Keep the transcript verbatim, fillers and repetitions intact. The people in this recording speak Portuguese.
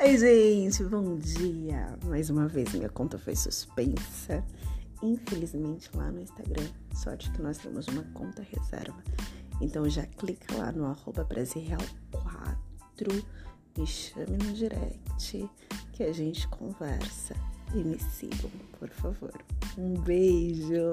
Ei, gente, bom dia! Mais uma vez minha conta foi suspensa, infelizmente, lá no Instagram. Sorte que nós temos uma conta reserva. Então já clica lá no arroba prazerreal quatro, me chame no direct que a gente conversa. E me sigam, por favor. Um beijo!